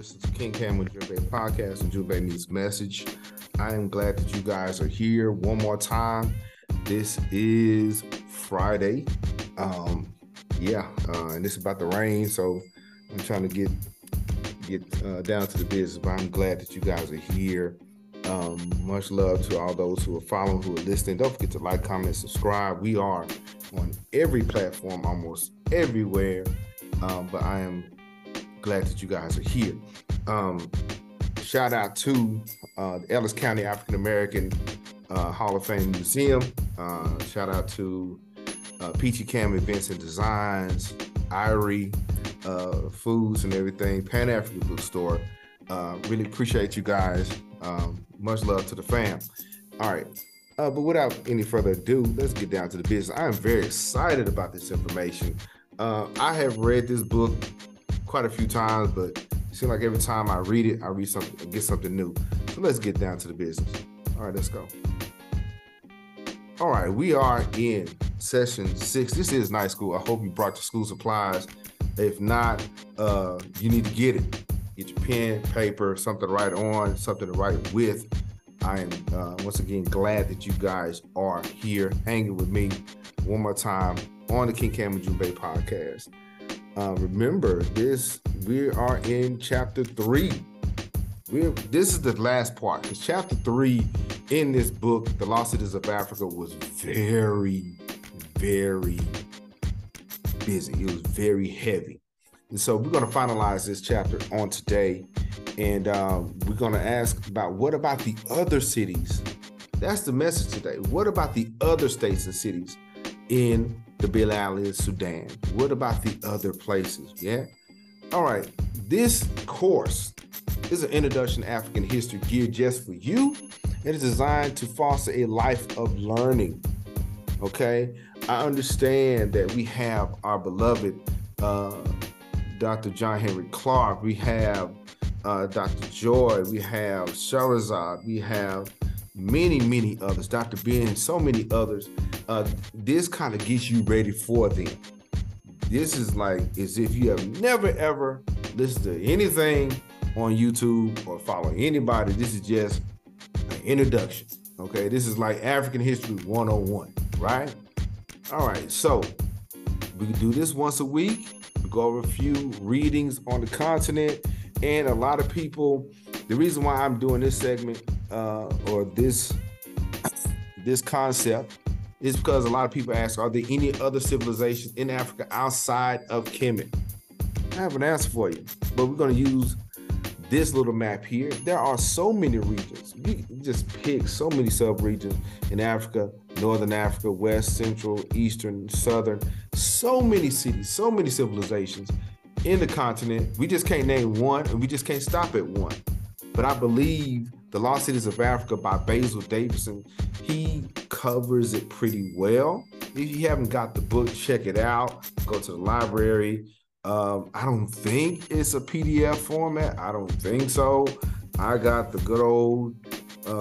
This is King Cam with Jube Podcast and Jube Needs Message. I am glad that you guys are here one more time. This is Friday. And it's about to rain, so I'm trying to get down to the business, but I'm glad that you guys are here. Much love to all those who are following, who are listening. Don't forget to like, comment, subscribe. We are on every platform, almost everywhere, but I am glad that you guys are here. Shout out to the Ellis County African American Hall of Fame Museum. Shout out to Peachy Cam Events and Designs, Irie Foods and everything, Pan-African Bookstore. Really appreciate you guys. Much love to the fam. All right. But without any further ado, let's get down to the business. I am very excited about this information. I have read this book quite a few times, but it seems like every time I read it, I read something, I get something new. So let's get down to the business. All right, let's go. All right, we are in session 6. This is night school. I hope you brought your school supplies. If not, you need to get it. Get your pen, paper, something to write on, something to write with. I am, once again, glad that you guys are here hanging with me one more time on the King Cam and Jube Podcast. Remember, we are in chapter 3. This is the last part, because chapter 3 in this book, The Lost Cities of Africa, was very, very busy. It was very heavy. And so we're going to finalize this chapter on today. And we're going to ask about, what about the other cities? That's the message today. What about the other states and cities in the Bilad al-Sudan? What about the other places? Yeah. All right. This course is an introduction to African history geared just for you. It is designed to foster a life of learning. Okay. I understand that we have our beloved Dr. John Henry Clark. We have Dr. Joy, we have Shahrazad, we have many, many others, Dr. Ben, so many others. This kind of gets you ready for them. This is like as if you have never, ever listened to anything on YouTube or follow anybody. This is just an introduction, okay? This is like African History 101, right? All right, so we can do this once a week. We go over a few readings on the continent. And a lot of people, the reason why I'm doing this segment or this concept is because a lot of people ask, are there any other civilizations in Africa outside of Kemet? I have an answer for you, but we're going to use this little map here. There are so many regions. You just pick so many sub-regions in Africa, Northern Africa, West, Central, Eastern, Southern, so many cities, so many civilizations in the continent. We just can't name one, and we just can't stop at one. But I believe The Lost Cities of Africa by Basil Davidson, he covers it pretty well. If you haven't got the book, check it out. Go to the library. I don't think it's a PDF format. I don't think so. I got the good old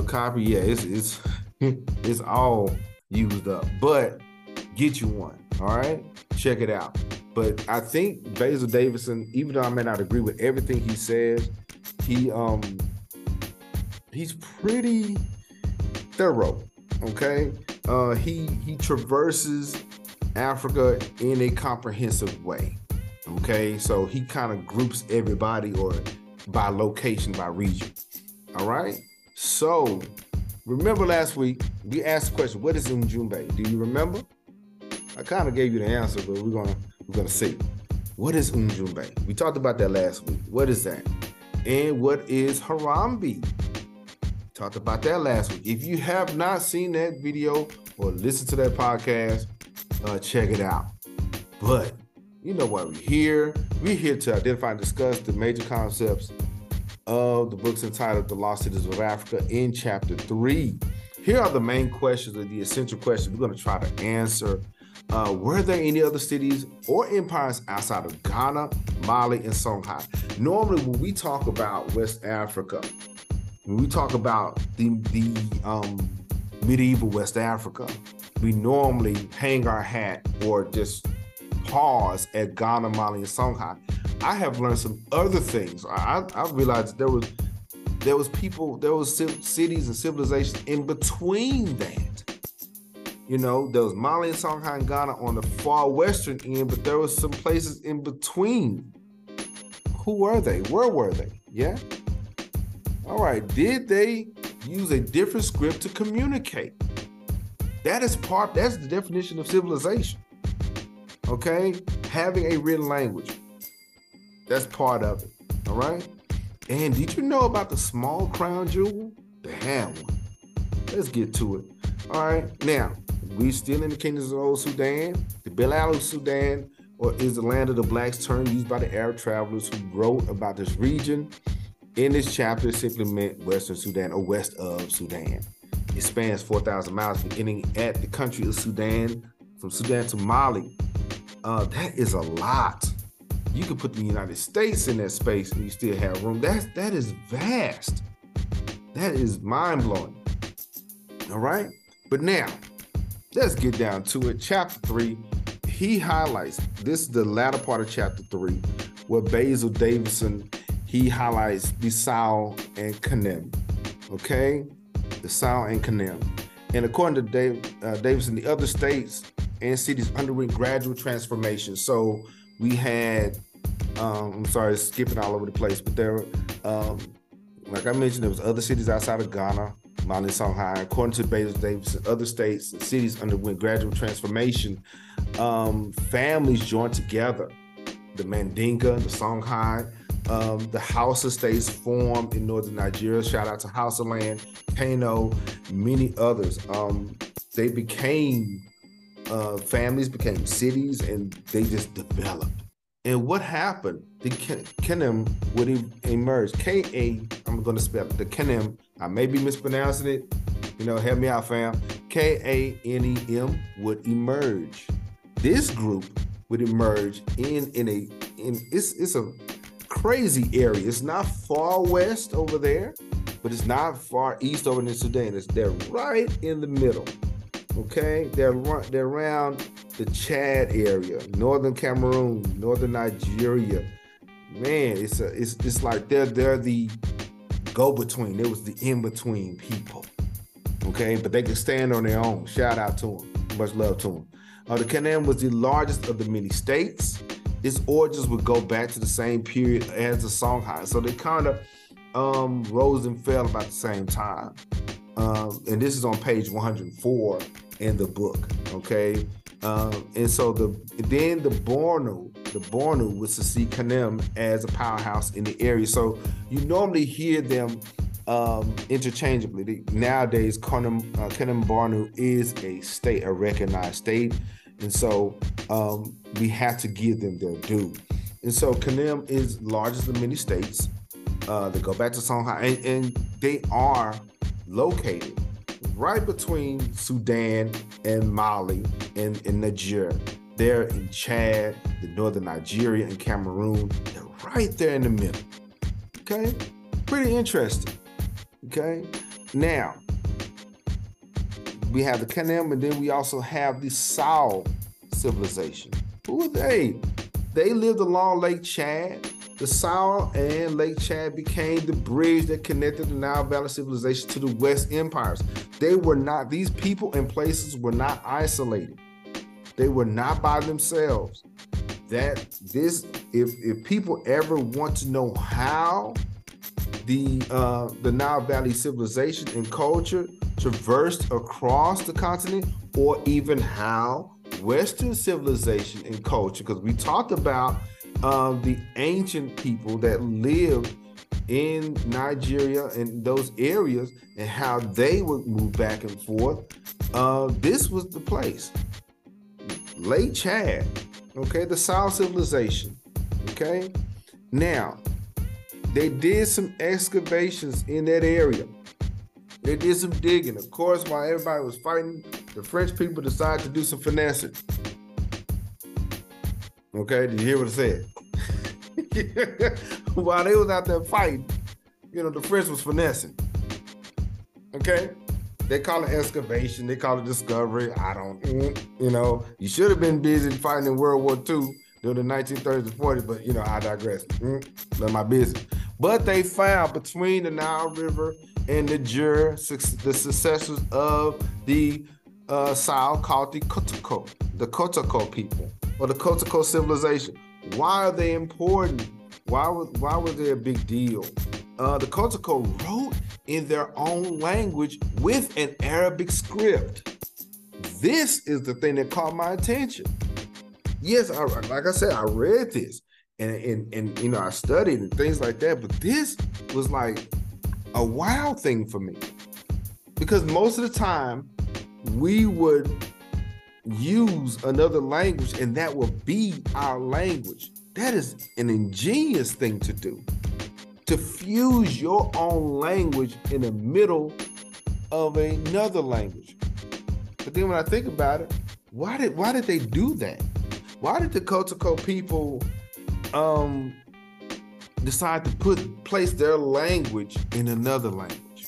copy. Yeah, it's it's all used up. But get you one. All right, check it out. But I think Basil Davidson, even though I may not agree with everything he says, he's pretty thorough. Okay, he traverses Africa in a comprehensive way. Okay, so he kind of groups everybody or by location, by region. All right. So remember last week we asked the question, "What is Njumbe?" Do you remember? I kind of gave you the answer, but we're gonna see. What is Njumbe? We talked about that last week. What is that? And what is Harambee? Talked about that last week. If you have not seen that video or listened to that podcast, check it out. But you know why we're here. We're here to identify and discuss the major concepts of the books entitled The Lost Cities of Africa in Chapter 3. Here are the main questions or the essential questions we're going to try to answer. Were there any other cities or empires outside of Ghana, Mali, and Songhai? Normally, when we talk about West Africa, when we talk about the medieval West Africa, we normally hang our hat or just pause at Ghana, Mali, and Songhai. I have learned some other things. I realized there was people, there was cities and civilizations in between that. You know, there was Mali and Songhai and Ghana on the far western end, but there was some places in between. Who were they? Where were they? Yeah. All right. Did they use a different script to communicate? That is part, that's the definition of civilization. Okay? Having a written language. That's part of it. All right? And did you know about the small crown jewel? The hand one. Let's get to it. All right. Now, we still in the kingdoms of Old Sudan. The Bilad al-Sudan, or is the land of the blacks, term used by the Arab travelers who wrote about this region. In this chapter, it simply meant Western Sudan or west of Sudan. It spans 4,000 miles, beginning at the country of Sudan, from Sudan to Mali. That is a lot. You could put the United States in that space and you still have room. That is vast. That is mind-blowing. All right? But now, let's get down to it. Chapter 3, he highlights, this is the latter part of chapter 3, where Basil Davidson, he highlights the Sao and Kanem, okay? The Sao and Kanem. And according to Davidson, the other states and cities underwent gradual transformation. So we had, I'm sorry, skipping all over the place, but there, like I mentioned, there was other cities outside of Ghana, Mali, Songhai. According to Basil Davidson, other states and cities underwent gradual transformation. Families joined together. The Mandinga, the Songhai, the Hausa states formed in northern Nigeria. Shout out to Hausa land, Kano, many others. They became families, became cities, and they just developed. And what happened? The Kanem would emerge. K-A, I'm going to spell it. The Kanem, I may be mispronouncing it. You know, help me out, fam. K-A-N-E-M would emerge. This group would emerge it's a crazy area. It's not far west over there, but it's not far east over in Sudan. They're right in the middle. Okay, they're around the Chad area, northern Cameroon, northern Nigeria. Man, it's like they're the go-between. They was the in-between people. Okay, but they can stand on their own. Shout out to them. Much love to them. The Kanem was the largest of the many states. Its origins would go back to the same period as the Songhai. So they kind of rose and fell about the same time. And this is on page 104 in the book, okay? And so then the Bornu would succeed Kanem as a powerhouse in the area. So you normally hear them interchangeably. Nowadays, Kanem-Bornu is a state, a recognized state. And so we have to give them their due. And so Kanem is largest of many states. They go back to Songhai, and they are located right between Sudan and Mali and in Nigeria. They're in Chad, the northern Nigeria and Cameroon. They're right there in the middle. Okay, pretty interesting. Okay, now we have the Kanem, and then we also have the Sao civilization. Who are they? They lived along Lake Chad. The Sao and Lake Chad became the bridge that connected the Nile Valley civilization to the West empires. They were not, these people and places were not isolated. They were not by themselves. If people ever want to know how the Nile Valley civilization and culture traversed across the continent, or even how Western civilization and culture, because we talked about the ancient people that lived in Nigeria and those areas and how they would move back and forth. This was the place. Lake Chad, okay, the South civilization, okay? Now, they did some excavations in that area. They did some digging. Of course, while everybody was fighting, the French people decided to do some finessing. Okay, did you hear what I said? While they was out there fighting, you know, the French was finessing. Okay? They call it excavation. They call it discovery. I don't, you know, you should have been busy fighting in World War II, during the 1930s and 40s, but you know, I digress. None of my business. But they found between the Nile River and the Jura, the successors of the Sao called the Kotoko people, or the Kotoko civilization. Why are they important? Why was they a big deal? The Kotoko wrote in their own language with an Arabic script. This is the thing that caught my attention. Yes, like I said, I read this and you know, I studied and things like that, but this was like a wild thing for me, because most of the time we would use another language and that would be our language. That is an ingenious thing to do, to fuse your own language in the middle of another language. But then when I think about it, why did they do that? Why did the Kotoko people decide to place their language in another language?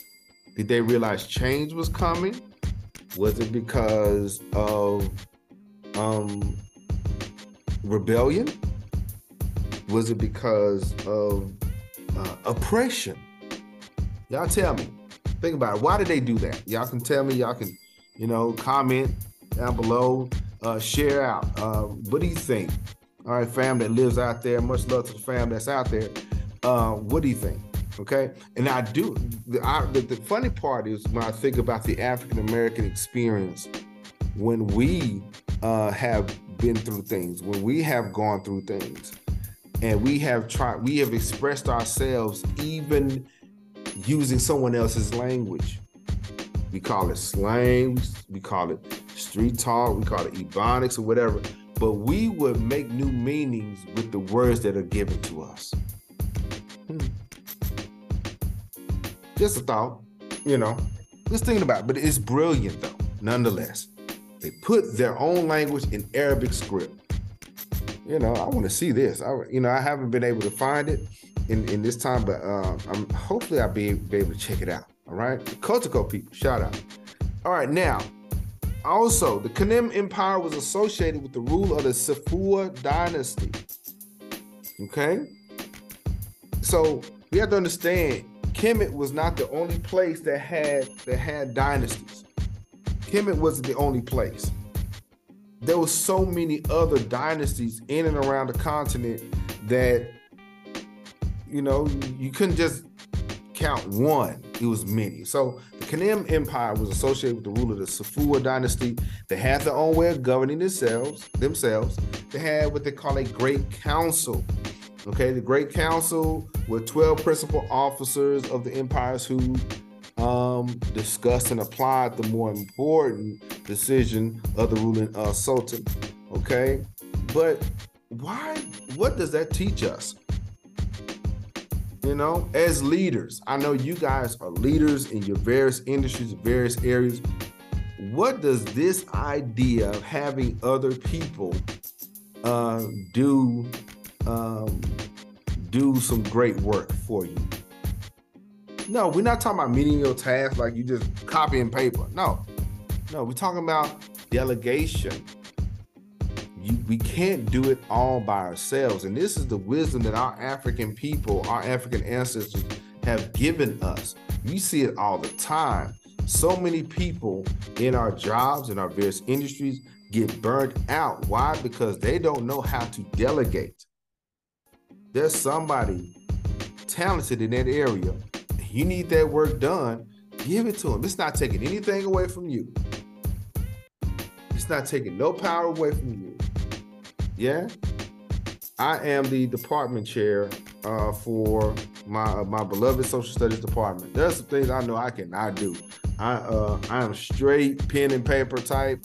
Did they realize change was coming? Was it because of rebellion? Was it because of oppression? Y'all tell me. Think about it. Why did they do that? Y'all can tell me. Y'all can, you know, comment down below. Share out. What do you think? All right, fam that lives out there, much love to the fam that's out there. What do you think? Okay? And I do. The funny part is when I think about the African-American experience, when we have been through things, when we have gone through things, and we have expressed ourselves even using someone else's language. We call it slang, we call it street talk, we call it ebonics or whatever, but we would make new meanings with the words that are given to us. Just a thought, you know, just thinking about it, but it's brilliant though, nonetheless. They put their own language in Arabic script. You know, I want to see this. I haven't been able to find it in this time, but hopefully I'll be able to check it out. All right, the Kotoko people, shout out. All right, now, also, the Kanem Empire was associated with the rule of the Safuwa dynasty, okay? So we have to understand, Kemet was not the only place that had dynasties. Kemet wasn't the only place. There were so many other dynasties in and around the continent that, you know, you couldn't just count one. It was many. So the Kanem Empire was associated with the rule of the Safuwa dynasty. They had their own way of governing themselves. They had what they call a Great Council. Okay, the Great Council were 12 principal officers of the empires who discussed and applied the more important decision of the ruling sultan. Okay, but why? What does that teach us? You know, as leaders, I know you guys are leaders in your various industries, various areas. What does this idea of having other people do some great work for you? No, we're not talking about menial tasks like you just copy and paper. No, we're talking about delegation. We can't do it all by ourselves. And this is the wisdom that our African people, our African ancestors have given us. You see it all the time. So many people in our jobs, in our various industries, get burnt out. Why? Because they don't know how to delegate. There's somebody talented in that area. You need that work done, give it to them. It's not taking anything away from you. It's not taking no power away from you. Yeah, I am the department chair for my beloved social studies department. There's some things I know I cannot do. I am straight pen and paper type.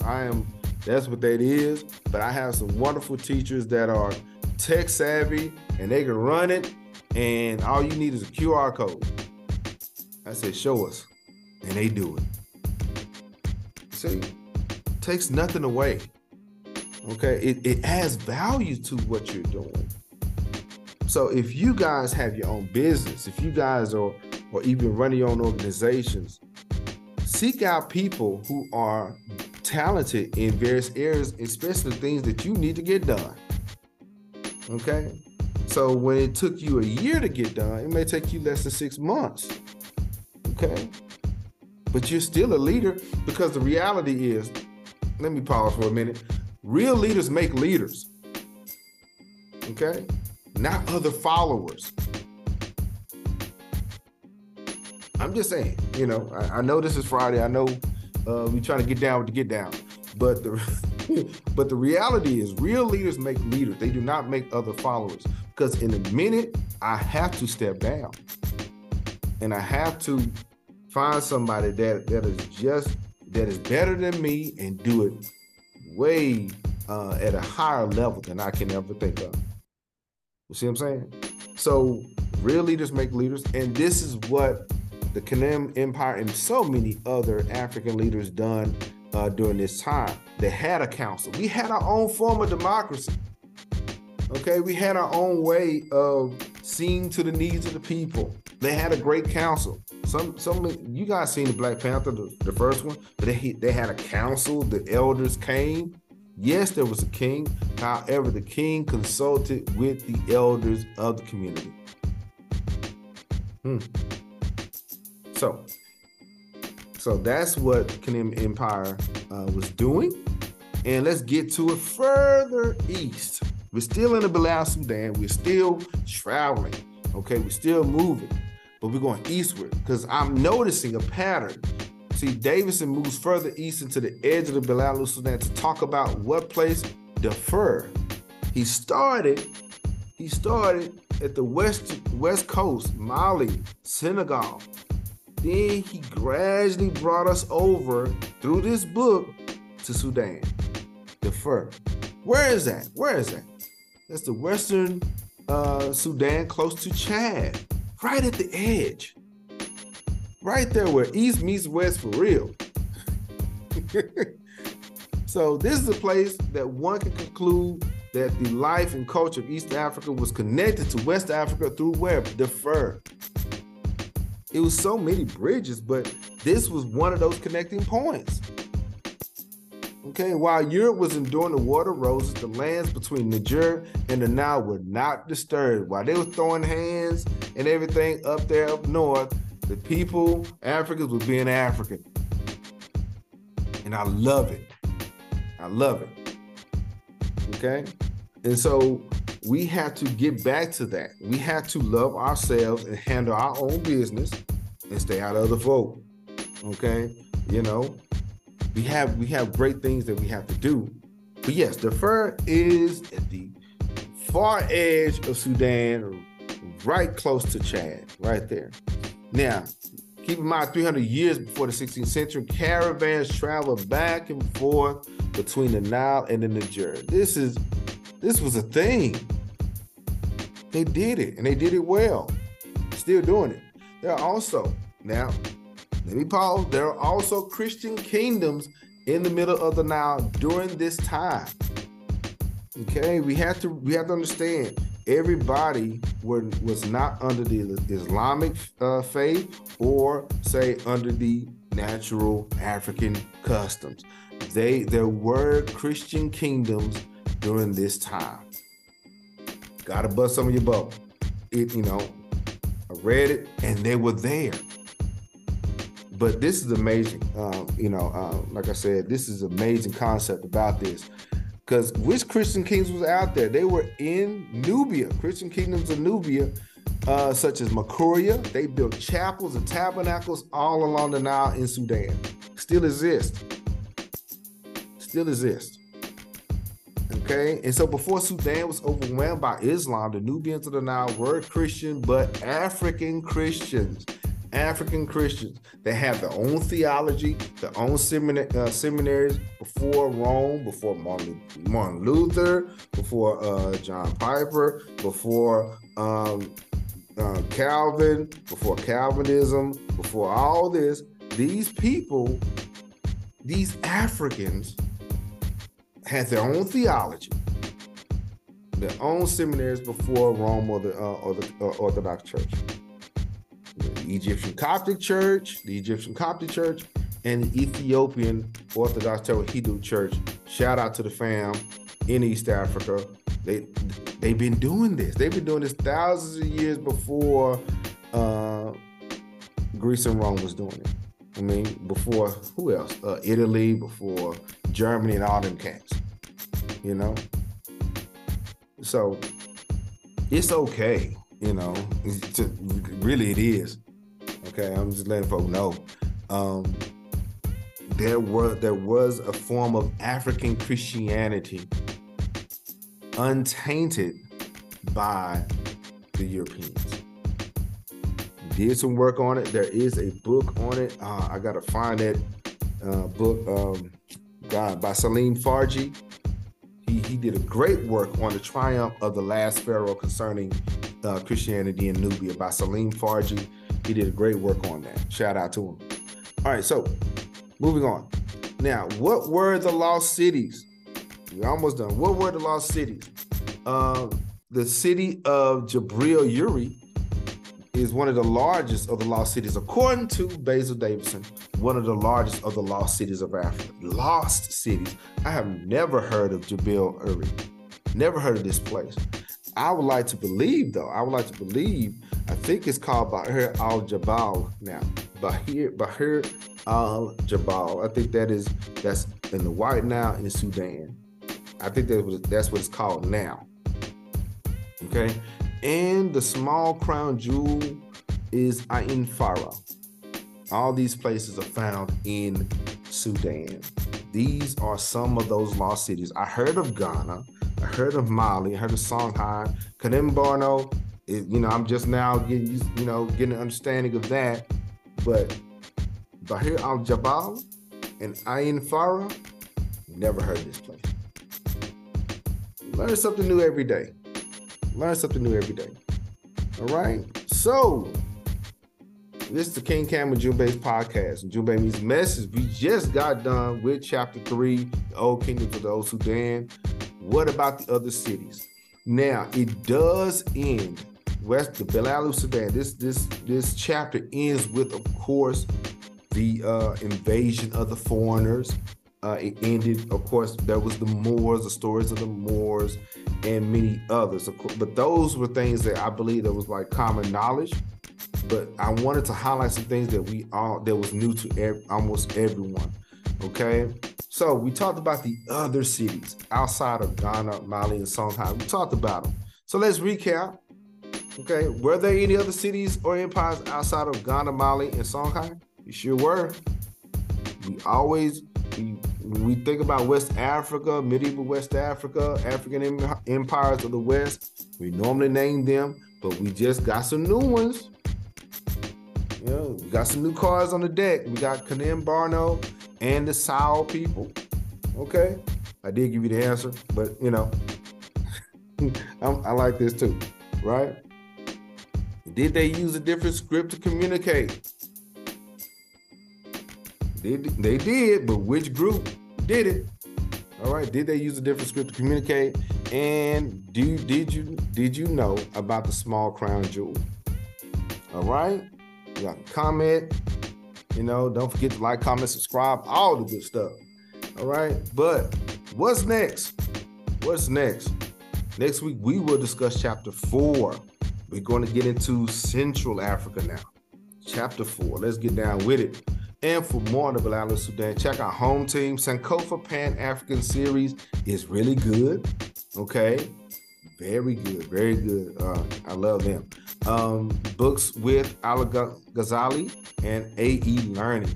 That's what that is. But I have some wonderful teachers that are tech savvy and they can run it. And all you need is a QR code. I said, show us, and they do it. See, it takes nothing away. Okay, it adds value to what you're doing. So if you guys have your own business, if you guys are even running your own organizations, seek out people who are talented in various areas, especially things that you need to get done. Okay? So when it took you a year to get done, it may take you less than 6 months. Okay? But you're still a leader, because the reality is, let me pause for a minute. Real leaders make leaders. Okay? Not other followers. I'm just saying, you know, I know this is Friday. I know we're trying to get down with the get down. But the, but the reality is, real leaders make leaders. They do not make other followers. Because in a minute, I have to step down. And I have to find somebody that is better than me and do it way at a higher level than I can ever think of. You see what I'm saying? So real leaders make leaders. And this is what the Kanem Empire and so many other African leaders done during this time. They had a council. We had our own form of democracy. Okay, we had our own way of seeing to the needs of the people. They had a great council. Some you guys seen the Black Panther, the first one, but they had a council. The elders came. Yes, there was a king. However, the king consulted with the elders of the community. So that's what Kanem Empire was doing. And let's get to it further east. We're still in the Bilad al-Sudan. We're still traveling. Okay, we're still moving, but we're going eastward because I'm noticing a pattern. See, Davidson moves further east into the edge of the Bilad al-Sudan to talk about what place? Darfur. He started at the west coast, Mali, Senegal. Then he gradually brought us over through this book to Sudan, Darfur. Where is that? That's the western Sudan, close to Chad, right at the edge. Right there where east meets west for real. So this is a place that one can conclude that the life and culture of East Africa was connected to West Africa through where? Darfur. It was so many bridges, but this was one of those connecting points. Okay, while Europe was enduring the War of Roses, the lands between Niger and the Nile were not disturbed. While they were throwing hands and everything up there up north, the people, Africans, were being African. And I love it. I love it. Okay? And so we have to get back to that. We have to love ourselves and handle our own business and stay out of the vote. Okay? You know? We have great things that we have to do. But yes, Darfur is at the far edge of Sudan, right close to Chad, right there. Now, keep in mind, 300 years before the 16th century, caravans traveled back and forth between the Nile and the Niger. This was a thing. They did it, and they did it well. Still doing it. There are also, now, let me pause. There are also Christian kingdoms in the middle of the Nile during this time. Okay, we have to understand everybody was not under the Islamic faith or say under the natural African customs. There were Christian kingdoms during this time. Gotta bust some of your bubble. I read it and they were there. But this is amazing. Like I said, this is an amazing concept about this. Because which Christian kings was out there? They were in Nubia, Christian kingdoms of Nubia, such as Makuria. They built chapels and tabernacles all along the Nile in Sudan. Still exist. Okay? And so before Sudan was overwhelmed by Islam, the Nubians of the Nile were Christian, but African Christians. They have their own theology, their own seminaries before Rome, before Martin Luther, before John Piper, before Calvin, before Calvinism, before all this. These people, these Africans, had their own theology, their own seminaries before Rome or the Orthodox Church. The Egyptian Coptic Church, and the Ethiopian Orthodox Tewahedo Church. Shout out to the fam in East Africa. They They've been doing this. They've been doing this thousands of years before Greece and Rome was doing it. I mean, before who else? Italy, before Germany, and all them cats. You know, so it's okay. You know, really it is. Okay, I'm just letting folks know. There was a form of African Christianity untainted by the Europeans. Did some work on it. There is a book on it. I gotta find that book. By Salim Fargy. He did a great work on the triumph of the last pharaoh concerning Christianity in Nubia by Salim Fargy. He did a great work on that. Shout out to him. All right, so moving on. Now, what were the lost cities? We're almost done. What were the lost cities? The city of Jabril Uri is one of the largest of the lost cities, according to Basil Davidson, one of the largest of the lost cities of Africa. Lost cities. I have never heard of Jabril Uri. Never heard of this place. I would like to believe, I think it's called Bahir al-Jabal now. Bahir al-Jabal. I think that's in the right now in Sudan. I think that's what it's called now. Okay. And the small crown jewel is Ain Farah. All these places are found in Sudan. These are some of those lost cities. I heard of Ghana. I heard of Mali. I heard of Songhai. Kanem-Bornu. You know, I'm just now getting an understanding of that. But Bahir al-Jabal and Ain Farah, never heard of this place. Learn something new every day. Learn something new every day. All right? So, this is the King Cam and June Bay's podcast. And June Bay means message. We just got done with chapter 3, the Old Kingdom of the Old Sudan. What about the other cities? Now, it does end west the Bilad al-Sudan. This chapter ends with, of course, the invasion of the foreigners. It ended, of course, there was the Moors, the stories of the Moors, and many others. Of course, but those were things that I believe that was like common knowledge. But I wanted to highlight some things that was new to almost everyone. Okay, so we talked about the other cities outside of Ghana, Mali, and Songhai. We talked about them. So let's recap. Okay, were there any other cities or empires outside of Ghana, Mali, and Songhai? You sure were. When we think about West Africa, medieval West Africa, African empires of the West, we normally name them, but we just got some new ones. You know, we got some new cards on the deck. We got Kanem-Bornu and the Sao people. Okay, I did give you the answer, but you know, I like this too, right? Did they use a different script to communicate? They did, but which group did it? All right, did they use a different script to communicate? And did you know about the small crown jewel? All right, you got to comment. You know, don't forget to like, comment, subscribe, all the good stuff. All right, but what's next? What's next? Next week we will discuss chapter 4. We're going to get into Central Africa now. Chapter 4. Let's get down with it. And for more on the Bilad al-Sudan, check our home team. Sankofa Pan-African Series is really good. Okay? Very good. Very good. I love them. Books with Ala Ghazali and A.E. Learning.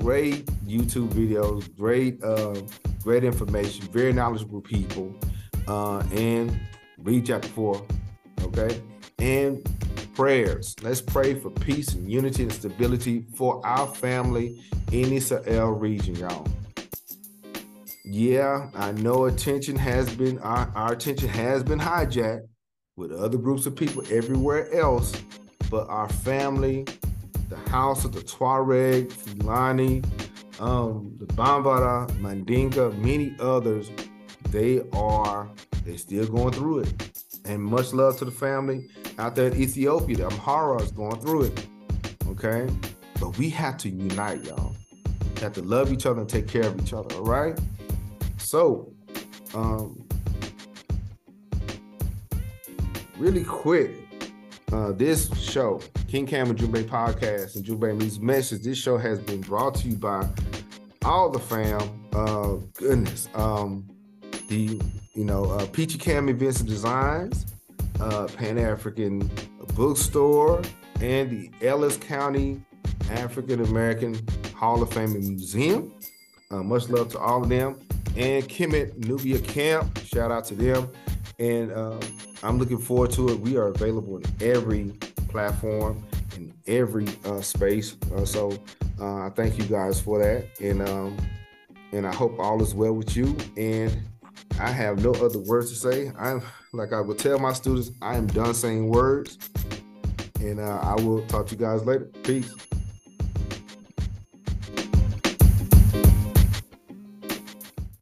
Great YouTube videos. Great information. Very knowledgeable people. And read chapter 4. Okay? And prayers. Let's pray for peace and unity and stability for our family in the Sahel region, y'all. Yeah, I know our attention has been hijacked with other groups of people everywhere else, but our family, the house of the Tuareg, Fulani, the Bambara, Mandinga, many others, they're still going through it. And much love to the family out there in Ethiopia. The Amhara is going through it, okay? But we have to unite, y'all. We have to love each other and take care of each other, all right? So, really quick, this show, King Cam and Jubei Podcast and Jubei Lee's Message, this show has been brought to you by all the fam. Goodness. The, Peachy Cam Events and Designs, Pan-African Bookstore, and the Ellis County African American Hall of Fame and Museum. Much love to all of them. And Kimet Nubia Camp, shout out to them. And I'm looking forward to it. We are available in every platform, in every space. So I thank you guys for that. And I hope all is well with you. And I have no other words to say. I'm, like I would tell my students, I am done saying words. And I will talk to you guys later. Peace.